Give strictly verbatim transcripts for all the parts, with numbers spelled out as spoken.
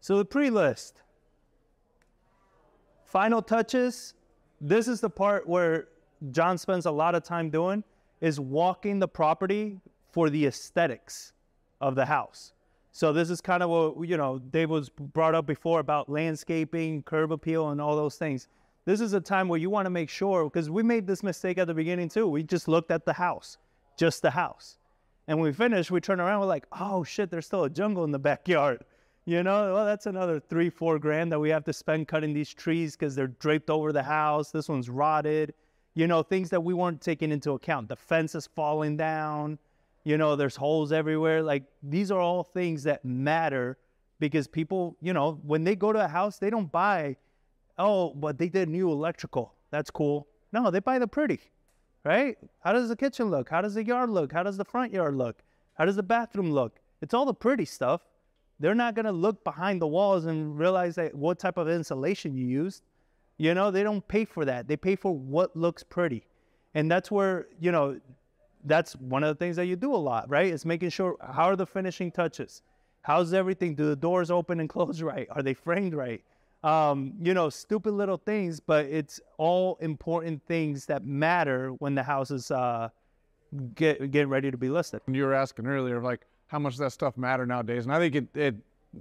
So the pre-list. Final touches. This is the part where John spends a lot of time doing, is walking the property for the aesthetics of the house. So this is kind of what, you know, Dave was brought up before about landscaping, curb appeal, and all those things. This is a time where you want to make sure, because we made this mistake at the beginning too. We just looked at the house, just the house. And when we finish, we turn around, we're like, oh shit, there's still a jungle in the backyard. You know, well, that's another three, four grand that we have to spend cutting these trees because they're draped over the house. This one's rotted. You know, things that we weren't taking into account. The fence is falling down. You know, there's holes everywhere. Like, these are all things that matter because people, you know, when they go to a house, they don't buy, oh, but they did new electrical. That's cool. No, they buy the pretty, right? How does the kitchen look? How does the yard look? How does the front yard look? How does the bathroom look? It's all the pretty stuff. They're not going to look behind the walls and realize that what type of insulation you used. You know, they don't pay for that. They pay for what looks pretty. And that's where, you know, that's one of the things that you do a lot, right? It's making sure, how are the finishing touches? How's everything? Do the doors open and close right? Are they framed right? Um, you know, stupid little things, but it's all important things that matter when the house is uh, get, getting ready to be listed. You were asking earlier, like, how much does that stuff matter nowadays? And I think it, it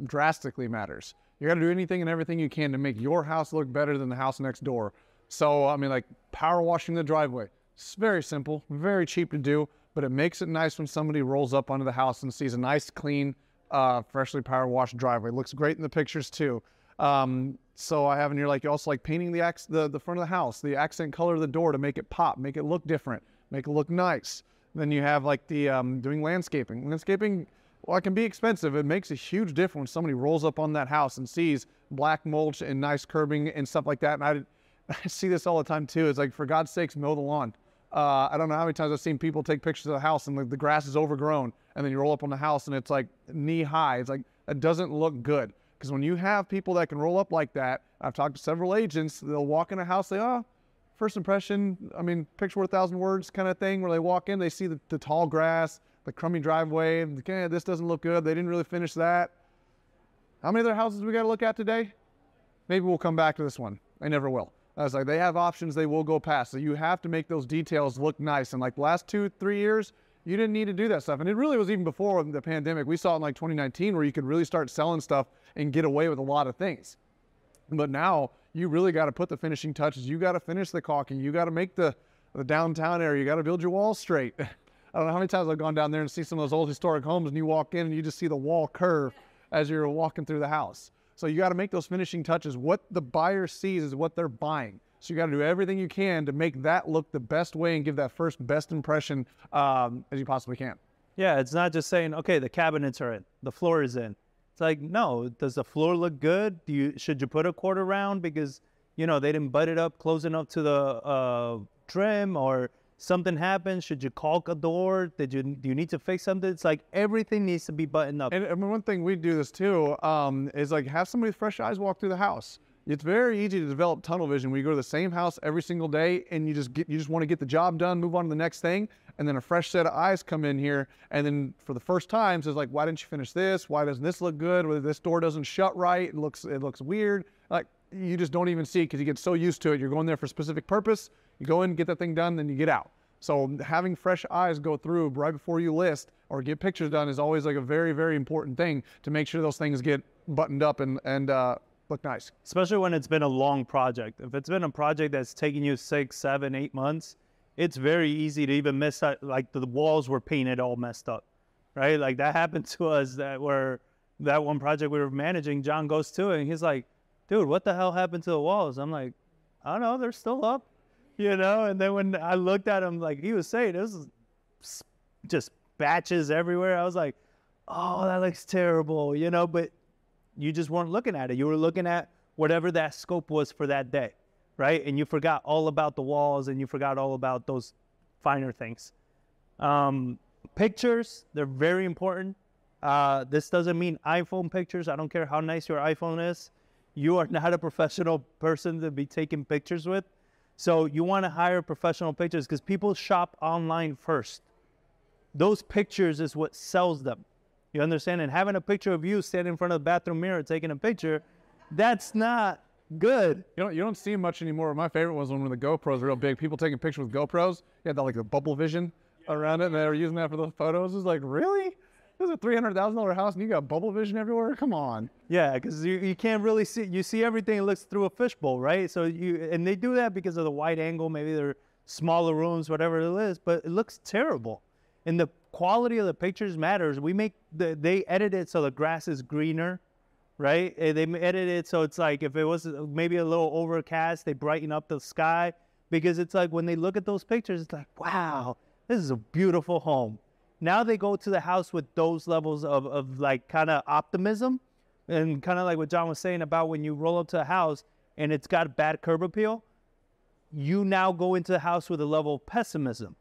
drastically matters. You got to do anything and everything you can to make your house look better than the house next door. So, I mean, like power washing the driveway. It's very simple, very cheap to do, but it makes it nice when somebody rolls up onto the house and sees a nice, clean, uh, freshly power washed driveway. It looks great in the pictures too. Um, so I have in here, like, you also like painting the, ac the, the front of the house, the accent color of the door to make it pop, make it look different, make it look nice. Then you have like the, um, doing landscaping. Landscaping, well, it can be expensive. It makes a huge difference when somebody rolls up on that house and sees black mulch and nice curbing and stuff like that. And I, I see this all the time too. It's like, for God's sakes, mow the lawn. Uh, I don't know how many times I've seen people take pictures of the house and the, the grass is overgrown, and then you roll up on the house and it's like knee high. It's like, it doesn't look good. Because when you have people that can roll up like that, I've talked to several agents, they'll walk in a house, they, oh, first impression, I mean, picture worth a thousand words kind of thing, where they walk in, they see the, the tall grass, the crummy driveway, and okay, this doesn't look good. They didn't really finish that. How many other houses we got to look at today? Maybe we'll come back to this one. I never will. I was like, they have options they will go past. So you have to make those details look nice. And like the last two, three years, you didn't need to do that stuff. And it really was even before the pandemic. We saw it in like twenty nineteen where you could really start selling stuff and get away with a lot of things. But now you really got to put the finishing touches. You got to finish the caulking. You got to make the, the downtown area. You got to build your wall straight. I don't know how many times I've gone down there and see some of those old historic homes, and you walk in and you just see the wall curve as you're walking through the house. So you got to make those finishing touches. What the buyer sees is what they're buying. So you got to do everything you can to make that look the best way and give that first best impression um, as you possibly can. Yeah, it's not just saying, okay, the cabinets are in, the floor is in. It's like, no, does the floor look good? Do you, should you put a quarter round because, you know, they didn't butt it up close enough to the uh, trim, or something happened? Should you caulk a door? Did you, do you need to fix something? It's like everything needs to be buttoned up. And, and one thing we do this too um, is like have somebody with fresh eyes walk through the house. It's very easy to develop tunnel vision. We go to the same house every single day, and you just get, you just want to get the job done, move on to the next thing, and then a fresh set of eyes come in here, and then for the first time, says like, why didn't you finish this? Why doesn't this look good? Well, this door doesn't shut right. It looks, it looks weird. Like, you just don't even see because you get so used to it. You're going there for a specific purpose. You go in, get that thing done, then you get out. So having fresh eyes go through right before you list or get pictures done is always like a very, very important thing to make sure those things get buttoned up and, and, uh, look nice. Especially when it's been a long project. If it's been a project that's taking you six, seven, eight months, it's very easy to even miss that. Like the walls were painted all messed up, right? Like that happened to us that were, that one project we were managing, John goes to it and he's like, dude, what the hell happened to the walls? I'm like, I don't know, they're still up, you know? And then when I looked at him, like he was saying, this is just batches everywhere. I was like, oh, that looks terrible, you know? But you just weren't looking at it. You were looking at whatever that scope was for that day, right? And you forgot all about the walls, and you forgot all about those finer things. Um, pictures, they're very important. Uh, this doesn't mean iPhone pictures. I don't care how nice your iPhone is. You are not a professional person to be taking pictures with. So you want to hire professional pictures because people shop online first. Those pictures is what sells them. You understand? And having a picture of you standing in front of the bathroom mirror taking a picture, that's not good. You don't, you don't see much anymore. My favorite was when the GoPros were real big. People taking pictures with GoPros. You had that like the bubble vision around it, and they were using that for those photos. It was like, really? This is a three hundred thousand dollar house, and you got bubble vision everywhere? Come on. Yeah, because you, you can't really see. You see everything. It looks through a fishbowl, right? So you, and they do that because of the wide angle. Maybe they're smaller rooms, whatever it is, but it looks terrible. And the quality of the pictures matters. We make the, they edit it so the grass is greener, right? They edit it so it's like if it was maybe a little overcast, they brighten up the sky, because it's like when they look at those pictures, it's like, wow, this is a beautiful home. Now they go to the house with those levels of, of like kind of optimism, and kind of like what John was saying about when you roll up to a house and it's got bad curb appeal, you now go into the house with a level of pessimism,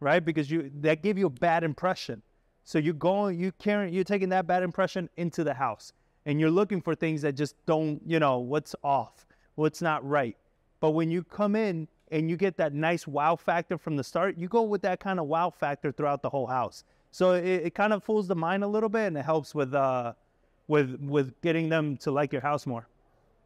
right? Because you, that give you a bad impression. So you're going, you carry, you're taking that bad impression into the house, and you're looking for things that just don't, you know, what's off, what's not right. But when you come in and you get that nice wow factor from the start, you go with that kind of wow factor throughout the whole house. So it, it kind of fools the mind a little bit, and it helps with, uh, with, with getting them to like your house more.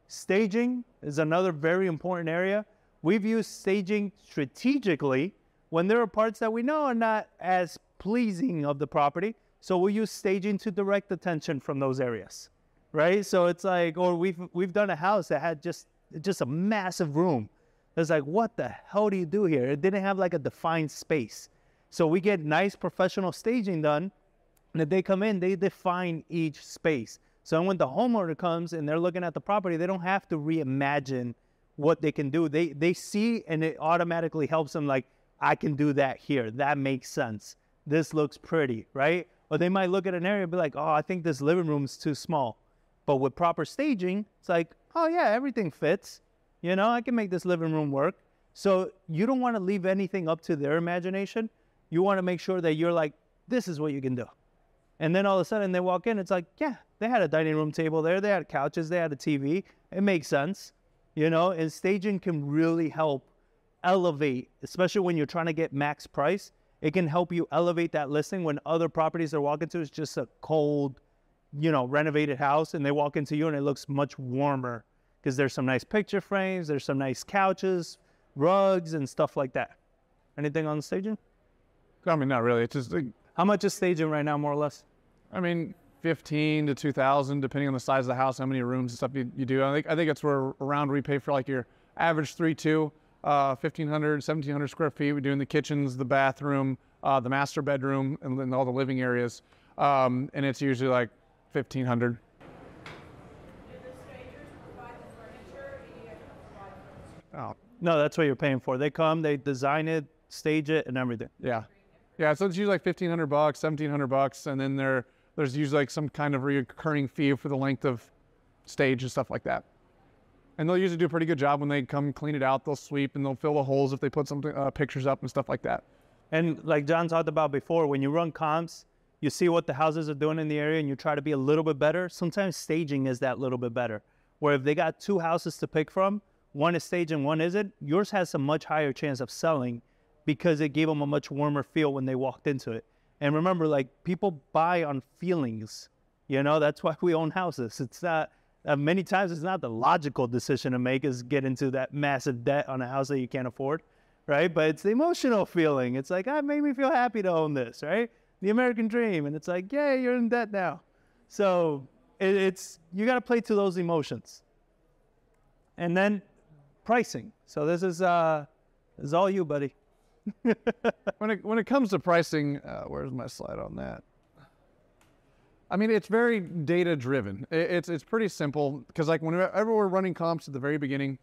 Staging is another very important area. We've used staging strategically when there are parts that we know are not as pleasing of the property. So we'll use staging to direct attention from those areas, right? So it's like, or we've, we've done a house that had just, just a massive room. It's like, what the hell do you do here? It didn't have like a defined space. So we get nice professional staging done, and if they come in, they define each space. So when the homeowner comes and they're looking at the property, they don't have to reimagine what they can do. They, they see, and it automatically helps them like, I can do that here. That makes sense. This looks pretty, right? Or they might look at an area and be like, oh, I think this living room is too small. But with proper staging, it's like, oh yeah, everything fits. You know, I can make this living room work. So you don't want to leave anything up to their imagination. You want to make sure that you're like, this is what you can do. And then all of a sudden they walk in, it's like, yeah, they had a dining room table there. They had couches. They had a T V. It makes sense, you know, and staging can really help elevate, especially when you're trying to get max price. It can help you elevate that listing when other properties they're walking to is just a cold, you know, renovated house, and they walk into you and it looks much warmer. Because there's some nice picture frames, there's some nice couches, rugs, and stuff like that. Anything on staging? I mean, not really. It's just like, how much is staging right now, more or less? I mean, fifteen to two thousand, depending on the size of the house, how many rooms and stuff you, you do. I think I think it's where around we pay for like your average three two, uh, fifteen hundred, seventeen hundred square feet. We're doing the kitchens, the bathroom, uh, the master bedroom, and then all the living areas. Um, and it's usually like fifteen hundred. Oh. No, that's what you're paying for. They come, they design it, stage it, and everything. Yeah, yeah. So it's usually like fifteen hundred bucks, seventeen hundred bucks, and then there there's usually like some kind of recurring fee for the length of stage and stuff like that. And they'll usually do a pretty good job when they come clean it out. They'll sweep and they'll fill the holes if they put some uh, pictures up and stuff like that. And like John talked about before, when you run comps, you see what the houses are doing in the area, and you try to be a little bit better. Sometimes staging is that little bit better. Where if they got two houses to pick from, one is staged and one isn't, yours has a much higher chance of selling because it gave them a much warmer feel when they walked into it. And remember, like, people buy on feelings. You know, that's why we own houses. It's not, uh, many times it's not the logical decision to make is get into that massive debt on a house that you can't afford, right? But it's the emotional feeling. It's like, ah, it made me feel happy to own this, right? The American dream. And it's like, yeah, you're in debt now. So it, it's, you got to play to those emotions. And then pricing. So this is uh, this is all you, buddy. when it when it comes to pricing, uh, where's my slide on that? I mean, it's very data driven. It, it's it's pretty simple because like whenever we're running comps at the very beginning,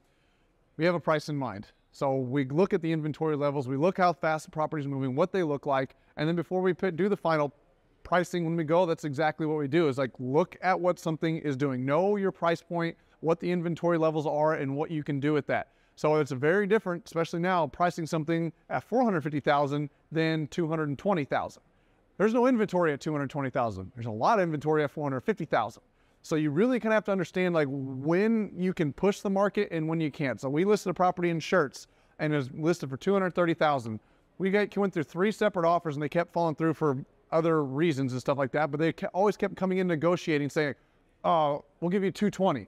we have a price in mind. So we look at the inventory levels, we look how fast the property's moving, what they look like, and then before we put, do the final pricing when we go, that's exactly what we do. Is like look at what something is doing, know your price point, what the inventory levels are, and what you can do with that. So it's very different, especially now, pricing something at four hundred fifty thousand dollars than two hundred twenty thousand dollars. There's no inventory at two hundred twenty thousand dollars. There's a lot of inventory at four hundred fifty thousand dollars. So you really kind of have to understand like when you can push the market and when you can't. So we listed a property in Shirts, and it was listed for two hundred thirty thousand dollars. We got, went through three separate offers, and they kept falling through for other reasons and stuff like that, but they always kept coming in negotiating, saying, oh, we'll give you two twenty.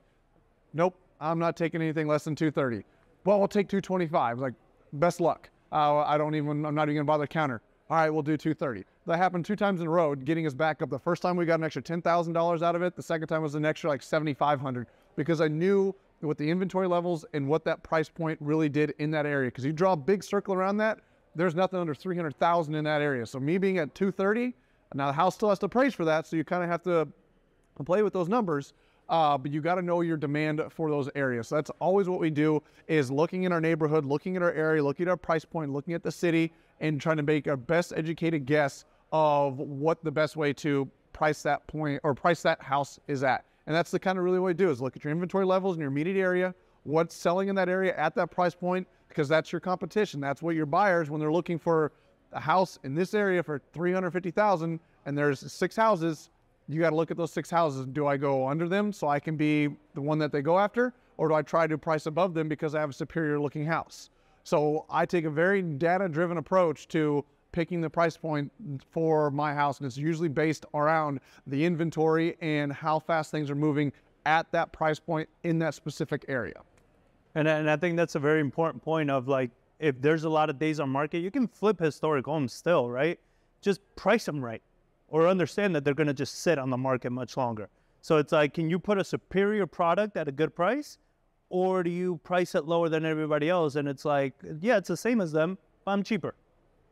Nope, I'm not taking anything less than two thirty. Well, we'll take two twenty-five. Like, best luck. Uh, I don't even, I'm not even gonna bother counter. All right, we'll do two thirty. That happened two times in a row, getting us back up. The first time we got an extra ten thousand dollars out of it. The second time was an extra like seventy-five hundred, because I knew what the inventory levels and what that price point really did in that area. Because you draw a big circle around that, there's nothing under three hundred thousand in that area. So me being at two thirty, now the house still has to appraise for that, so you kind of have to play with those numbers, uh, but you got to know your demand for those areas. So that's always what we do, is looking in our neighborhood, looking at our area, looking at our price point, looking at the city, and trying to make our best educated guess of what the best way to price that point or price that house is at. And that's the kind of really what we do, is look at your inventory levels in your immediate area, what's selling in that area at that price point, because that's your competition. That's what your buyers, when they're looking for a house in this area for three hundred fifty thousand dollars and there's six houses, you got to look at those six houses. Do I go under them so I can be the one that they go after, or do I try to price above them because I have a superior looking house? So I take a very data-driven approach to picking the price point for my house, and it's usually based around the inventory and how fast things are moving at that price point in that specific area. And, and I think that's a very important point of, like, if there's a lot of days on market, you can flip historic homes still, right? Just price them right, or understand that they're going to just sit on the market much longer. So it's like, can you put a superior product at a good price, or do you price it lower than everybody else? And it's like, yeah, it's the same as them, but I'm cheaper,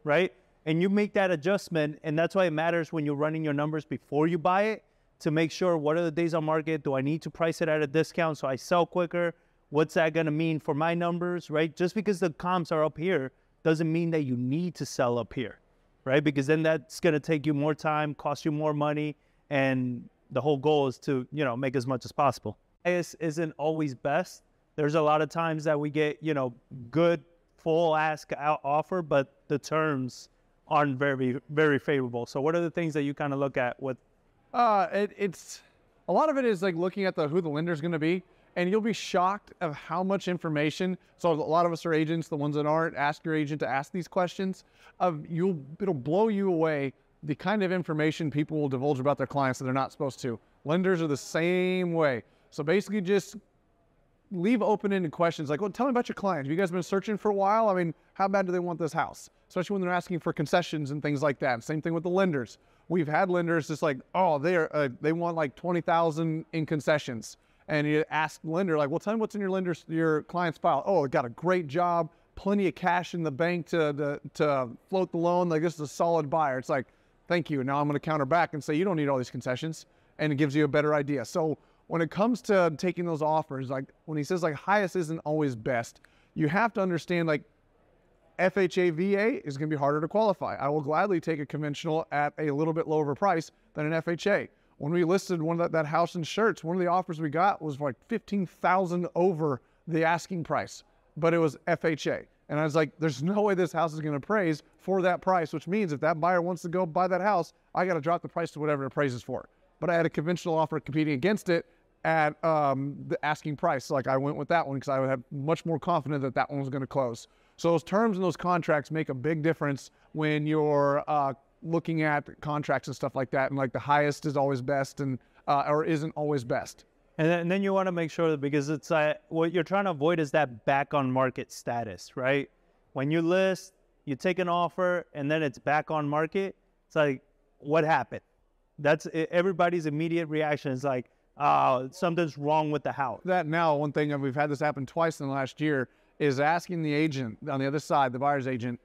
right? And you make that adjustment, and that's why it matters when you're running your numbers before you buy it, to make sure, what are the days on market? Do I need to price it at a discount so I sell quicker? What's that gonna mean for my numbers, right? Just because the comps are up here doesn't mean that you need to sell up here, right? Because then that's gonna take you more time, cost you more money, and the whole goal is to, you know, make as much as possible. Bias isn't always best. There's a lot of times that we get, you know, good full ask out offer, but the terms aren't very, very favorable. So what are the things that you kind of look at with? Uh, it, it's, a lot of it is like looking at the who the lender's going to be, and you'll be shocked of how much information. So a lot of us are agents, the ones that aren't, ask your agent to ask these questions. Of you'll, it'll blow you away the kind of information people will divulge about their clients that they're not supposed to. Lenders are the same way. So basically just leave open-ended questions like, well, tell me about your client. Have you guys been searching for a while? I mean, how bad do they want this house? Especially when they're asking for concessions and things like that. Same thing with the lenders. We've had lenders just like, oh, they are uh, they want like twenty thousand in concessions. And you ask the lender, like, well, tell me what's in your lender's, your client's file. Oh, it got a great job, plenty of cash in the bank to, to, to float the loan. Like, this is a solid buyer. It's like, thank you. Now I'm going to counter back and say, you don't need all these concessions. And it gives you a better idea. So when it comes to taking those offers, like when he says like highest isn't always best, you have to understand like F H A V A is going to be harder to qualify. I will gladly take a conventional at a little bit lower price than an F H A. When we listed one of that, that house in Shirts, one of the offers we got was like fifteen thousand over the asking price, but it was F H A. And I was like, there's no way this house is going to appraise for that price, which means if that buyer wants to go buy that house, I got to drop the price to whatever it appraises for. But I had a conventional offer competing against it at um, the asking price. So like I went with that one because I would have much more confidence that that one was going to close. So those terms and those contracts make a big difference when you're uh, looking at contracts and stuff like that. And like the highest is always best, and uh, or isn't always best. And then, and then you want to make sure that, because it's uh, what you're trying to avoid is that back on market status, right? When you list, you take an offer, and then it's back on market. It's like, what happened? That's everybody's immediate reaction is like, oh, something's wrong with the house. That now, one thing, we've had this happen twice in the last year, is asking the agent on the other side, the buyer's agent,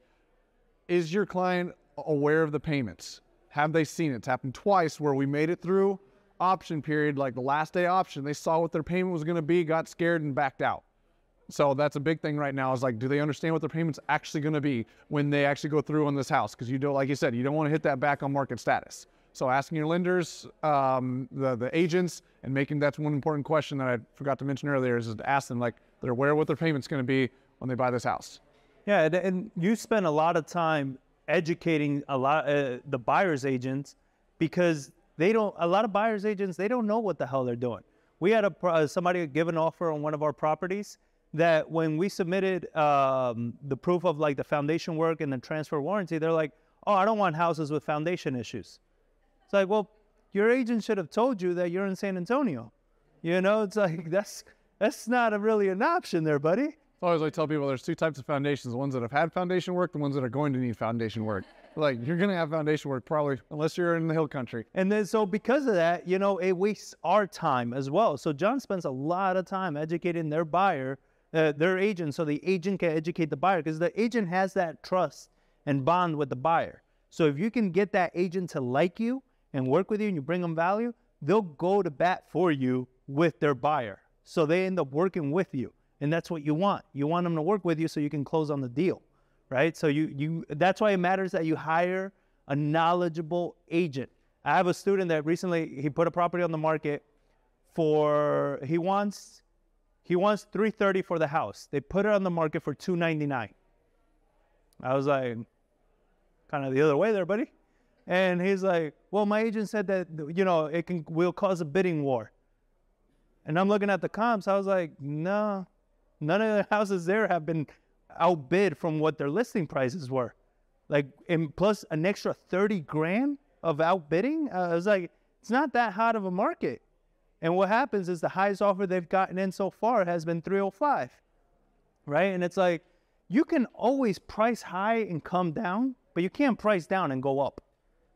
is your client aware of the payments? Have they seen it? It's happened twice where we made it through option period, like the last day option. They saw what their payment was going to be, got scared, and backed out. So that's a big thing right now is like, do they understand what their payment's actually going to be when they actually go through on this house? Because you don't, like you said, you don't want to hit that back on market status. So asking your lenders, um, the, the agents, and making that's one important question that I forgot to mention earlier is to ask them, like, they're aware of what their payment's going to be when they buy this house. Yeah, and, and you spend a lot of time educating a lot uh, the buyer's agents, because they don't, a lot of buyer's agents, they don't know what the hell they're doing. We had a, uh, somebody give an offer on one of our properties that when we submitted um, the proof of like the foundation work and the transfer warranty, they're like, oh, I don't want houses with foundation issues. It's like, well, your agent should have told you that you're in San Antonio. You know, it's like, that's, that's not a really an option there, buddy. It's always like, tell people there's two types of foundations, the ones that have had foundation work, the ones that are going to need foundation work. Like, you're going to have foundation work probably, unless you're in the hill country. And then, so because of that, you know, it wastes our time as well. So John spends a lot of time educating their buyer, uh, their agent, so the agent can educate the buyer, because the agent has that trust and bond with the buyer. So if you can get that agent to like you and work with you and you bring them value, they'll go to bat for you with their buyer. So they end up working with you. And that's what you want. You want them to work with you so you can close on the deal, right? So you, you that's why it matters that you hire a knowledgeable agent. I have a student that recently, he put a property on the market for, he wants, he wants three thirty for the house. They put it on the market for two ninety-nine. I was like, kind of the other way there, buddy. And he's like, well, my agent said that, you know, it can, will cause a bidding war. And I'm looking at the comps. I was like, no, none of the houses there have been outbid from what their listing prices were. Like, and plus an extra thirty grand of outbidding. Uh, I was like, it's not that hot of a market. And what happens is the highest offer they've gotten in so far has been three oh five, right? And it's like, you can always price high and come down, but you can't price down and go up.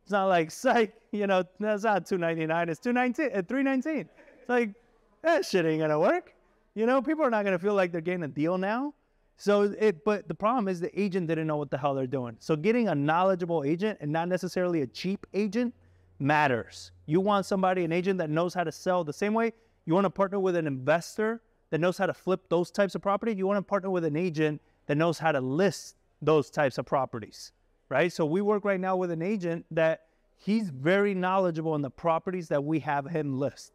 It's not like, psych, you know, that's not two ninety-nine, it's two nineteen, uh, three nineteen. It's like, that shit ain't gonna work. You know, people are not gonna feel like they're getting a deal now. So it, but the problem is the agent didn't know what the hell they're doing. So getting a knowledgeable agent and not necessarily a cheap agent matters. You want somebody, an agent that knows how to sell the same way. You wanna partner with an investor that knows how to flip those types of property. You wanna partner with an agent that knows how to list those types of properties, right? So we work right now with an agent that he's very knowledgeable in the properties that we have him list.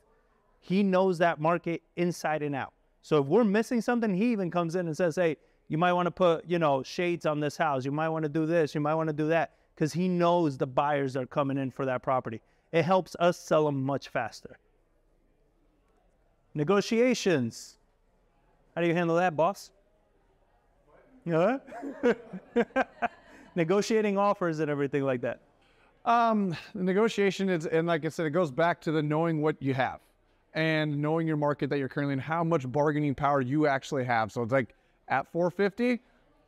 He knows that market inside and out. So if we're missing something, he even comes in and says, hey, you might want to put, you know, shades on this house. You might want to do this. You might want to do that, because he knows the buyers that are coming in for that property. It helps us sell them much faster. Negotiations. How do you handle that, boss? What? Yeah. Negotiating offers and everything like that. Um, the negotiation is, and like I said, it goes back to the knowing what you have and knowing your market that you're currently in, how much bargaining power you actually have. So it's like at four fifty,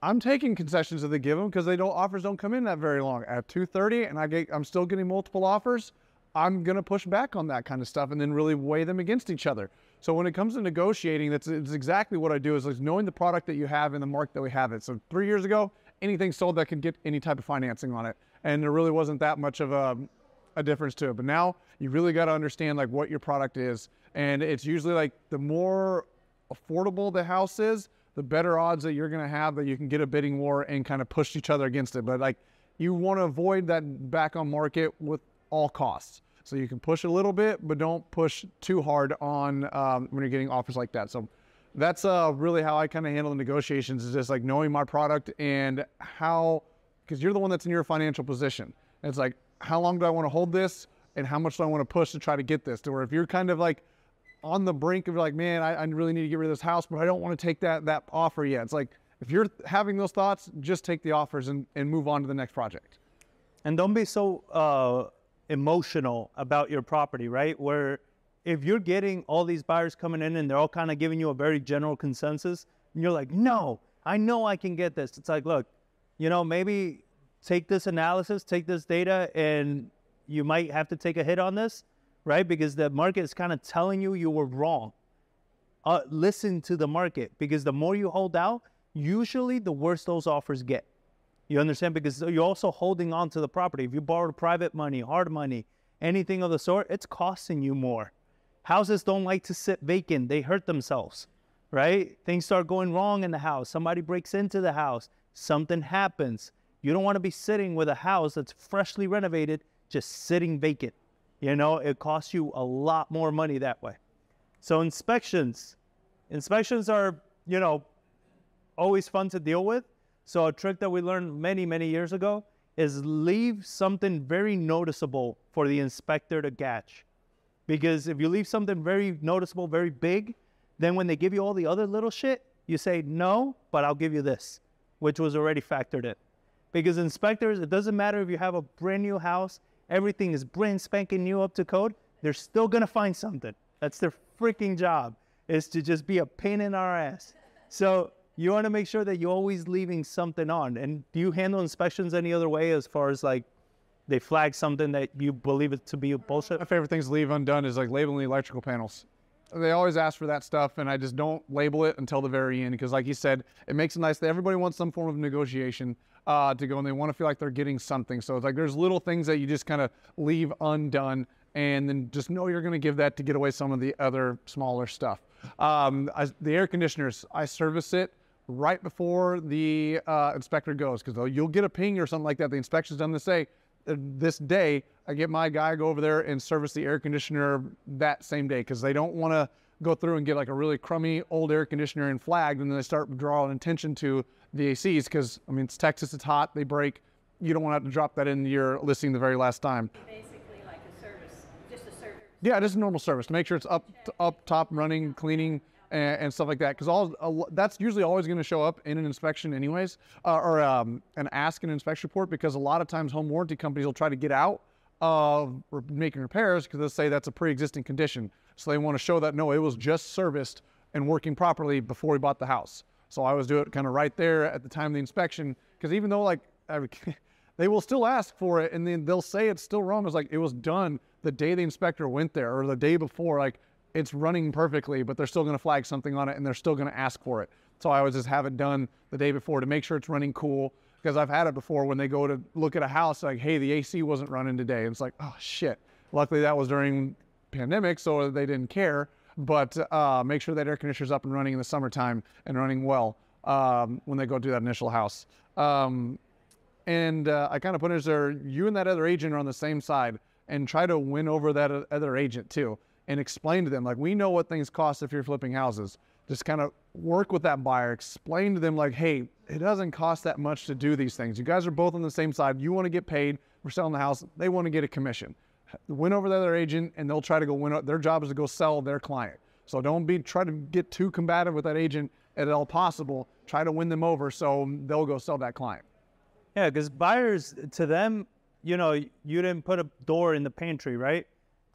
I'm taking concessions that they give them because they don't, offers don't come in that very long. At two thirty, and I get, I'm still getting multiple offers, I'm going to push back on that kind of stuff and then really weigh them against each other. So when it comes to negotiating, that's it's exactly what I do, is like knowing the product that you have and the market that we have it. So three years ago, anything sold that could get any type of financing on it. And there really wasn't that much of a, a difference to it. But now you really got to understand like what your product is. And it's usually like the more affordable the house is, the better odds that you're going to have that you can get a bidding war and kind of push each other against it. But like you want to avoid that back on market with all costs. So you can push a little bit, but don't push too hard on um, when you're getting offers like that. So that's uh, really how I kind of handle the negotiations, is just like knowing my product and how, because you're the one that's in your financial position. And it's like, how long do I want to hold this? And how much do I want to push to try to get this? To where if you're kind of like on the brink of like, man, I, I really need to get rid of this house, but I don't want to take that, that offer yet. It's like, if you're having those thoughts, just take the offers and, and move on to the next project. And don't be so uh, emotional about your property, right? Where if you're getting all these buyers coming in and they're all kind of giving you a very general consensus, and you're like, no, I know I can get this. It's like, look, you know, maybe take this analysis, take this data, and you might have to take a hit on this, right? Because the market is kind of telling you you were wrong. Uh, listen to the market, because the more you hold out, usually the worse those offers get. You understand? Because you're also holding on to the property. If you borrowed private money, hard money, anything of the sort, it's costing you more. Houses don't like to sit vacant. They hurt themselves, right? Things start going wrong in the house. Somebody breaks into the house. Something happens. You don't want to be sitting with a house that's freshly renovated, just sitting vacant. You know, it costs you a lot more money that way. So inspections. Inspections are, you know, always fun to deal with. So a trick that we learned many, many years ago is leave something very noticeable for the inspector to catch. Because if you leave something very noticeable, very big, then when they give you all the other little shit, you say, no, but I'll give you this, which was already factored in. Because inspectors, it doesn't matter if you have a brand new house, everything is brand spanking new up to code, they're still gonna find something. That's their freaking job, is to just be a pain in our ass. So you wanna make sure that you're always leaving something on. And do you handle inspections any other way, as far as like, they flag something that you believe it to be bullshit? My favorite things to leave undone is like labeling the electrical panels. They always ask for that stuff, and I just don't label it until the very end, because like you said, it makes it nice that everybody wants some form of negotiation uh, to go, and they want to feel like they're getting something. So it's like there's little things that you just kind of leave undone, and then just know you're going to give that to get away some of the other smaller stuff. Um, I, the air conditioners, I service it right before the uh, inspector goes, because you'll get a ping or something like that. The inspection's done this day. This day, I get my guy, go over there and service the air conditioner that same day, because they don't want to go through and get like a really crummy old air conditioner and flagged, and then they start drawing attention to the A Cs, because, I mean, it's Texas, it's hot, they break. You don't want to have to drop that in your listing the very last time. Basically like a service, just a service. Yeah, just a normal service to make sure it's up, up top, running, cleaning, and, and stuff like that, because all uh, that's usually always going to show up in an inspection anyways, uh, or um, an ask an inspection report, because a lot of times home warranty companies will try to get out of making repairs because they'll say that's a pre-existing condition. So they want to show that, no, it was just serviced and working properly before we bought the house. So I always do it kind of right there at the time of the inspection, because even though like I would, they will still ask for it, and then they'll say it's still wrong. It's like it was done the day the inspector went there or the day before, like, it's running perfectly, but they're still going to flag something on it, and they're still going to ask for it. So I always just have it done the day before to make sure it's running cool, because I've had it before when they go to look at a house, like, hey, the A C wasn't running today. And it's like, oh, shit. Luckily, that was during pandemic, so they didn't care. But uh, make sure that air conditioner's up and running in the summertime and running well um, when they go do that initial house. Um, and uh, I kind of put it as there, you and that other agent are on the same side, and try to win over that other agent too, and explain to them, like, we know what things cost if you're flipping houses. Just kind of work with that buyer, explain to them, like, hey, it doesn't cost that much to do these things. You guys are both on the same side. You want to get paid for selling the house. They want to get a commission. Win over the other agent, and they'll try to go win. Their job is to go sell their client. So don't be try to get too combative with that agent at all possible. Try to win them over so they'll go sell that client. Yeah, because buyers, to them, you know, you didn't put a door in the pantry, right?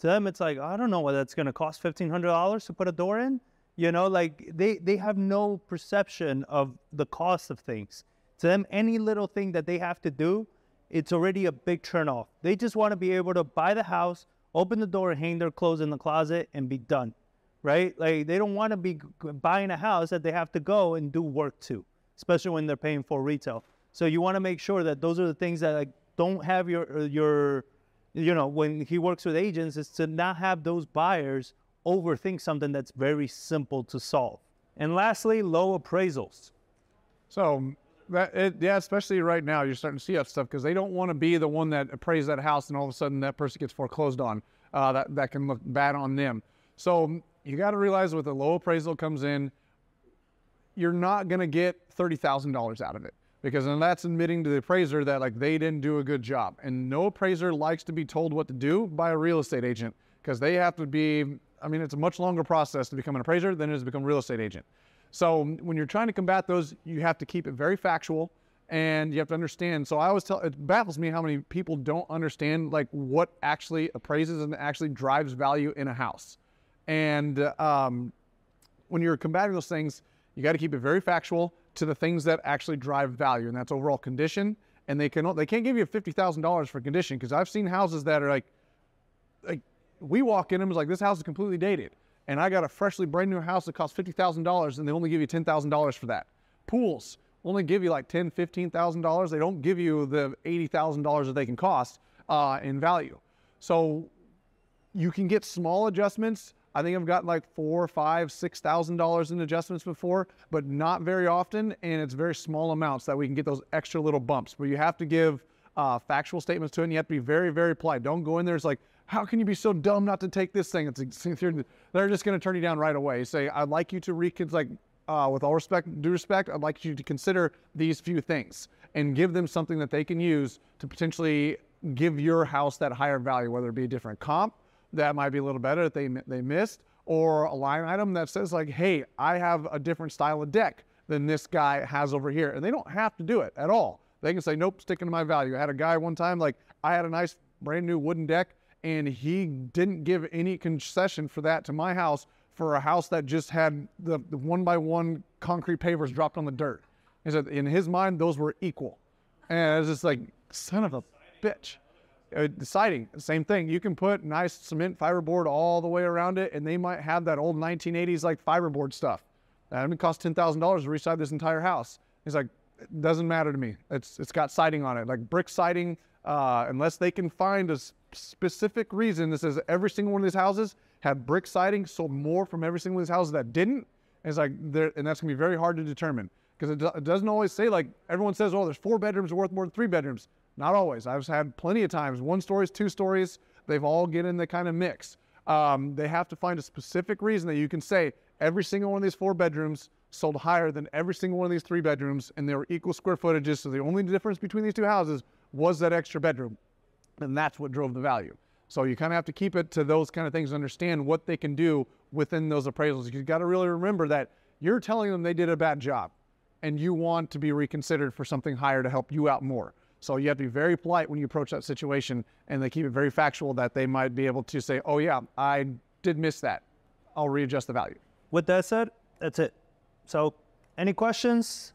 To them, it's like, I don't know what that's going to cost, fifteen hundred dollars to put a door in. You know, like they, they have no perception of the cost of things. To them, any little thing that they have to do, it's already a big turnoff. They just want to be able to buy the house, open the door, hang their clothes in the closet, and be done, right? Like they don't want to be buying a house that they have to go and do work to, especially when they're paying for retail. So you want to make sure that those are the things that like don't have your your... you know, when he works with agents, is to not have those buyers overthink something that's very simple to solve. And lastly, low appraisals. So, that, it, yeah, especially right now, you're starting to see that stuff because they don't want to be the one that appraised that house and all of a sudden that person gets foreclosed on. Uh, that, that can look bad on them. So you got to realize with a low appraisal comes in, you're not going to get thirty thousand dollars out of it. Because then that's admitting to the appraiser that like they didn't do a good job. And no appraiser likes to be told what to do by a real estate agent, because they have to be, I mean, it's a much longer process to become an appraiser than it is to become a real estate agent. So when you're trying to combat those, you have to keep it very factual and you have to understand. So I always tell, it baffles me how many people don't understand like what actually appraises and actually drives value in a house. And um, when you're combating those things, you got to keep it very factual to the things that actually drive value, and that's overall condition. And they can they can't give you fifty thousand dollars for condition, because I've seen houses that are like, like we walk in them is like this house is completely dated, and I got a freshly brand new house that costs fifty thousand dollars, and they only give you ten thousand dollars for that. Pools only give you like ten, fifteen thousand dollars. They don't give you the eighty thousand dollars that they can cost uh, in value. So you can get small adjustments. I think I've gotten like four, five, six thousand dollars in adjustments before, but not very often, and it's very small amounts that we can get those extra little bumps. But you have to give uh, factual statements to it, and you have to be very, very polite. Don't go in there. It's like, how can you be so dumb not to take this thing? It's they're just going to turn you down right away. Say, I'd like you to reconsider. Like, uh, with all respect, due respect, I'd like you to consider these few things, and give them something that they can use to potentially give your house that higher value, whether it be a different comp that might be a little better that they, they missed, or a line item that says like, hey, I have a different style of deck than this guy has over here. And they don't have to do it at all. They can say, nope, sticking to my value. I had a guy one time, like I had a nice brand new wooden deck and he didn't give any concession for that to my house for a house that just had the, the one by one concrete pavers dropped on the dirt. He said, in his mind, those were equal. And I was just like, son of a bitch. Deciding, same thing. You can put nice cement fiberboard all the way around it, and they might have that old nineteen eighties like fiberboard stuff. And it cost ten thousand dollars to reside this entire house. He's like, it doesn't matter to me. It's it's got siding on it, like brick siding. Uh, unless they can find a specific reason that says every single one of these houses had brick siding, sold more from every single one of these houses that didn't. And it's like, and that's gonna be very hard to determine because it, do, it doesn't always say like everyone says, oh, there's four bedrooms worth more than three bedrooms. Not always. I've had plenty of times, one stories, two stories, they've all get in the kind of mix. Um, they have to find a specific reason that you can say every single one of these four bedrooms sold higher than every single one of these three bedrooms and they were equal square footages. So the only difference between these two houses was that extra bedroom. And that's what drove the value. So you kind of have to keep it to those kind of things, understand what they can do within those appraisals. You've got to really remember that you're telling them they did a bad job and you want to be reconsidered for something higher to help you out more. So you have to be very polite when you approach that situation and they keep it very factual that they might be able to say, oh yeah, I did miss that. I'll readjust the value. With that said, that's it. So any questions?